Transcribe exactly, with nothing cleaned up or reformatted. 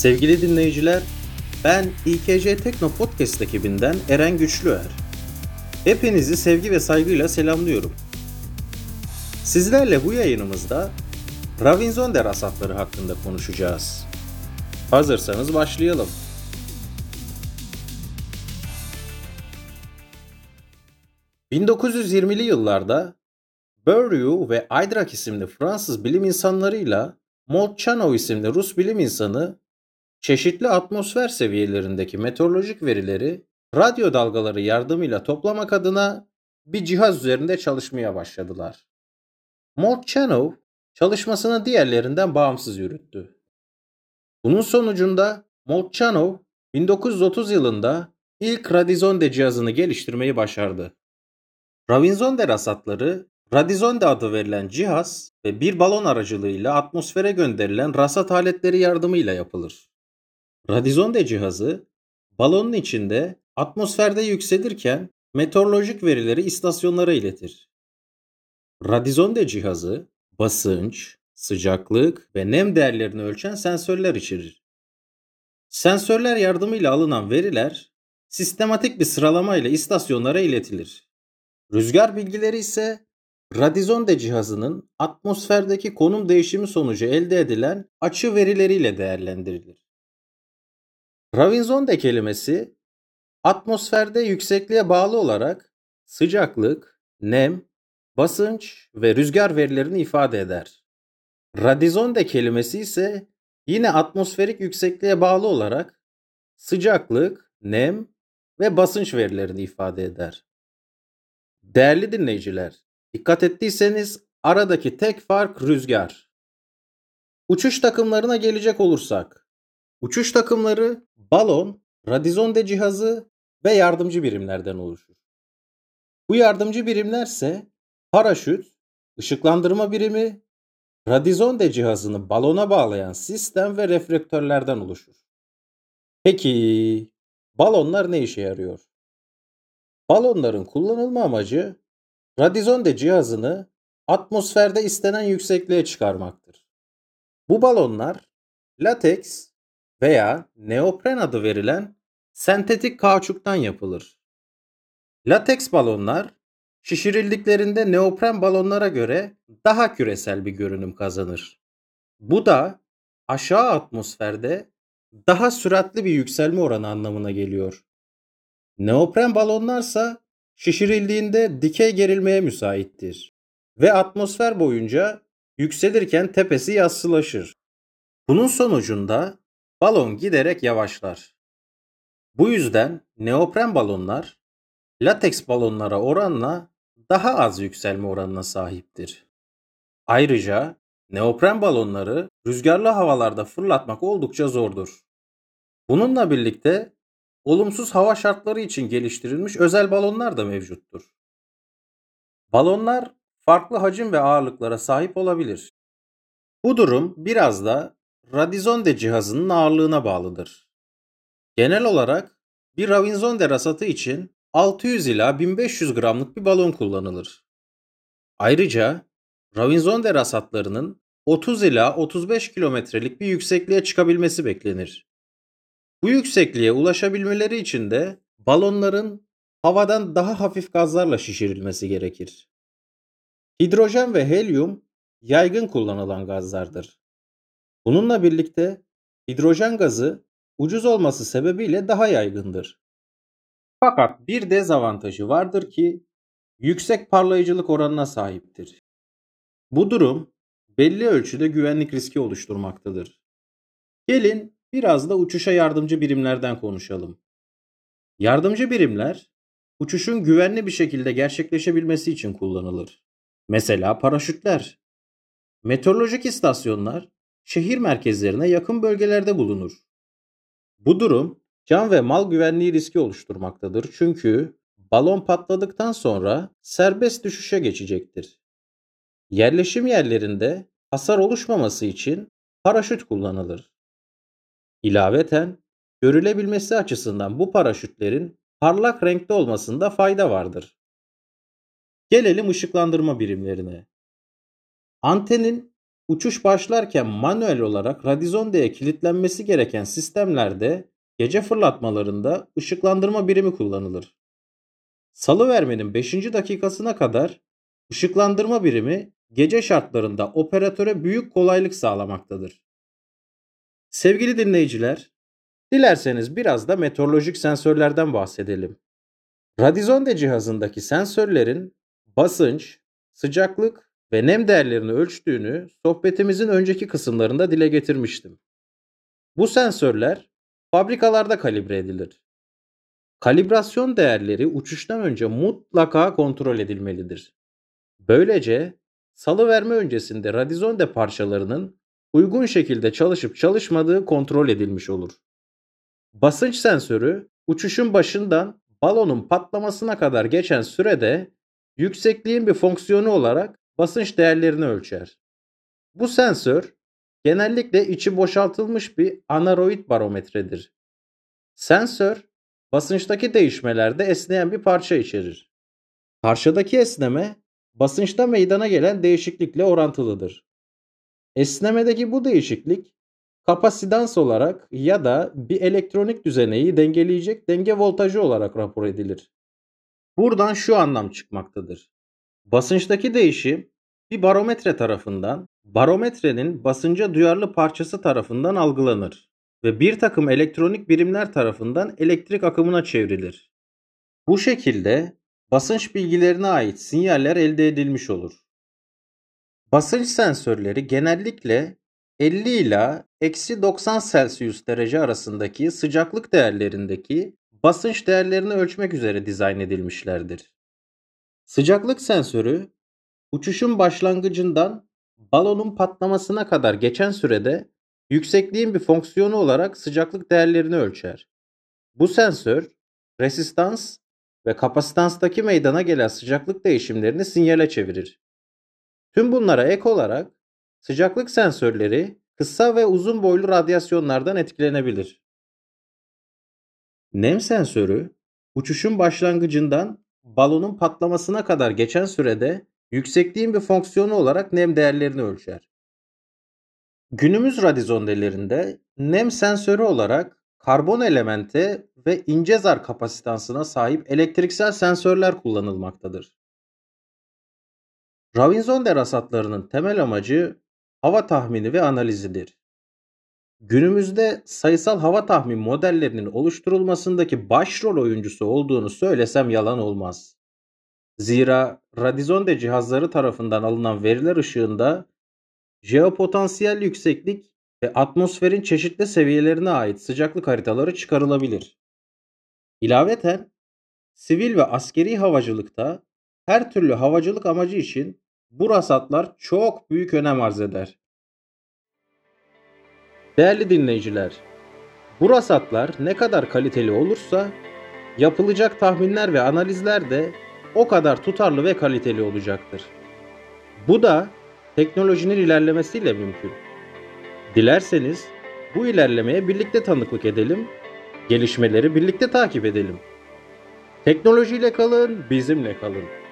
Sevgili dinleyiciler, ben İ K C Tekno Podcast ekibinden Eren Güçlüer. Hepinizi sevgi ve saygıyla selamlıyorum. Sizlerle bu yayınımızda Ravinzonder asapları hakkında konuşacağız. Hazırsanız başlayalım. bin dokuz yüz yirmili yıllarda Bourieu ve Idrac isimli Fransız bilim insanlarıyla Molchanov isimli Rus bilim insanı çeşitli atmosfer seviyelerindeki meteorolojik verileri radyo dalgaları yardımıyla toplamak adına bir cihaz üzerinde çalışmaya başladılar. Molchanov çalışmasını diğerlerinden bağımsız yürüttü. Bunun sonucunda Molchanov bin dokuz yüz otuz yılında ilk Radiosonde cihazını geliştirmeyi başardı. Ravinzonder asatları, Radiosonde adı verilen cihaz ve bir balon aracılığıyla atmosfere gönderilen rasat aletleri yardımıyla yapılır. Radiosonde cihazı, balonun içinde atmosferde yükselirken meteorolojik verileri istasyonlara iletir. Radiosonde cihazı, basınç, sıcaklık ve nem değerlerini ölçen sensörler içerir. Sensörler yardımıyla alınan veriler, sistematik bir sıralamayla istasyonlara iletilir. Rüzgar bilgileri ise Radiosonde cihazının atmosferdeki konum değişimi sonucu elde edilen açı verileriyle değerlendirilir. Ravinzonde kelimesi atmosferde yüksekliğe bağlı olarak sıcaklık, nem, basınç ve rüzgar verilerini ifade eder. Radiosonde kelimesi ise yine atmosferik yüksekliğe bağlı olarak sıcaklık, nem ve basınç verilerini ifade eder. Değerli dinleyiciler, dikkat ettiyseniz aradaki tek fark rüzgar. Uçuş takımlarına gelecek olursak, uçuş takımları balon, Radiosonde cihazı ve yardımcı birimlerden oluşur. Bu yardımcı birimlerse paraşüt, ışıklandırma birimi, Radiosonde cihazını balona bağlayan sistem ve reflektörlerden oluşur. Peki, balonlar ne işe yarıyor? Balonların kullanılma amacı Radiosonde cihazını atmosferde istenen yüksekliğe çıkarmaktır. Bu balonlar lateks veya neopren adı verilen sentetik kauçuktan yapılır. Lateks balonlar şişirildiklerinde neopren balonlara göre daha küresel bir görünüm kazanır. Bu da aşağı atmosferde daha süratli bir yükselme oranı anlamına geliyor. Neopren balonlarsa şişirildiğinde dikey gerilmeye müsaittir ve atmosfer boyunca yükselirken tepesi yassılaşır. Bunun sonucunda balon giderek yavaşlar. Bu yüzden neopren balonlar lateks balonlara oranla daha az yükselme oranına sahiptir. Ayrıca neopren balonları rüzgarlı havalarda fırlatmak oldukça zordur. Bununla birlikte olumsuz hava şartları için geliştirilmiş özel balonlar da mevcuttur. Balonlar farklı hacim ve ağırlıklara sahip olabilir. Bu durum biraz da Radiosonde cihazının ağırlığına bağlıdır. Genel olarak bir Ravinzonder asatı için altı yüz ila bin beş yüz gramlık bir balon kullanılır. Ayrıca Ravinzonder asatlarının otuz ila otuz beş kilometrelik bir yüksekliğe çıkabilmesi beklenir. Bu yüksekliğe ulaşabilmeleri için de balonların havadan daha hafif gazlarla şişirilmesi gerekir. Hidrojen ve helyum yaygın kullanılan gazlardır. Bununla birlikte hidrojen gazı ucuz olması sebebiyle daha yaygındır. Fakat bir dezavantajı vardır ki yüksek parlayıcılık oranına sahiptir. Bu durum belli ölçüde güvenlik riski oluşturmaktadır. Gelin biraz da uçuşa yardımcı birimlerden konuşalım. Yardımcı birimler, uçuşun güvenli bir şekilde gerçekleşebilmesi için kullanılır. Mesela paraşütler. Meteorolojik istasyonlar, şehir merkezlerine yakın bölgelerde bulunur. Bu durum, can ve mal güvenliği riski oluşturmaktadır çünkü balon patladıktan sonra serbest düşüşe geçecektir. Yerleşim yerlerinde hasar oluşmaması için paraşüt kullanılır. İlaveten, görülebilmesi açısından bu paraşütlerin parlak renkte olmasında fayda vardır. Gelelim ışıklandırma birimlerine. Antenin uçuş başlarken manuel olarak Radisonde'ye kilitlenmesi gereken sistemlerde gece fırlatmalarında ışıklandırma birimi kullanılır. Salıvermenin beşinci dakikasına kadar ışıklandırma birimi gece şartlarında operatöre büyük kolaylık sağlamaktadır. Sevgili dinleyiciler, dilerseniz biraz da meteorolojik sensörlerden bahsedelim. Radisonde cihazındaki sensörlerin basınç, sıcaklık ve nem değerlerini ölçtüğünü sohbetimizin önceki kısımlarında dile getirmiştim. Bu sensörler fabrikalarda kalibre edilir. Kalibrasyon değerleri uçuştan önce mutlaka kontrol edilmelidir. Böylece salıverme öncesinde Radisonde parçalarının uygun şekilde çalışıp çalışmadığı kontrol edilmiş olur. Basınç sensörü uçuşun başından balonun patlamasına kadar geçen sürede yüksekliğin bir fonksiyonu olarak basınç değerlerini ölçer. Bu sensör genellikle içi boşaltılmış bir anaeroid barometredir. Sensör basınçtaki değişmelerde esneyen bir parça içerir. Parçadaki esneme basınçta meydana gelen değişiklikle orantılıdır. Esnemedeki bu değişiklik kapasitans olarak ya da bir elektronik düzeneyi dengeleyecek denge voltajı olarak rapor edilir. Buradan şu anlam çıkmaktadır. Basınçtaki değişim bir barometre tarafından, barometrenin basınca duyarlı parçası tarafından algılanır ve bir takım elektronik birimler tarafından elektrik akımına çevrilir. Bu şekilde basınç bilgilerine ait sinyaller elde edilmiş olur. Basınç sensörleri genellikle elli ila eksi doksan Celsius derece arasındaki sıcaklık değerlerindeki basınç değerlerini ölçmek üzere dizayn edilmişlerdir. Sıcaklık sensörü uçuşun başlangıcından balonun patlamasına kadar geçen sürede yüksekliğin bir fonksiyonu olarak sıcaklık değerlerini ölçer. Bu sensör resistans ve kapasitanstaki meydana gelen sıcaklık değişimlerini sinyale çevirir. Tüm bunlara ek olarak sıcaklık sensörleri kısa ve uzun boylu radyasyonlardan etkilenebilir. Nem sensörü uçuşun başlangıcından balonun patlamasına kadar geçen sürede yüksekliğin bir fonksiyonu olarak nem değerlerini ölçer. Günümüz radizondelerinde nem sensörü olarak karbon elemente ve ince zar kapasitansına sahip elektriksel sensörler kullanılmaktadır. Ravinzonder hasatlarının temel amacı hava tahmini ve analizidir. Günümüzde sayısal hava tahmin modellerinin oluşturulmasındaki başrol oyuncusu olduğunu söylesem yalan olmaz. Zira Radisonde cihazları tarafından alınan veriler ışığında jeopotansiyel yükseklik ve atmosferin çeşitli seviyelerine ait sıcaklık haritaları çıkarılabilir. İlaveten, sivil ve askeri havacılıkta her türlü havacılık amacı için bu rasatlar çok büyük önem arz eder. Değerli dinleyiciler, bu rasatlar ne kadar kaliteli olursa yapılacak tahminler ve analizler de o kadar tutarlı ve kaliteli olacaktır. Bu da teknolojinin ilerlemesiyle mümkün. Dilerseniz bu ilerlemeye birlikte tanıklık edelim, gelişmeleri birlikte takip edelim. Teknolojiyle kalın, bizimle kalın.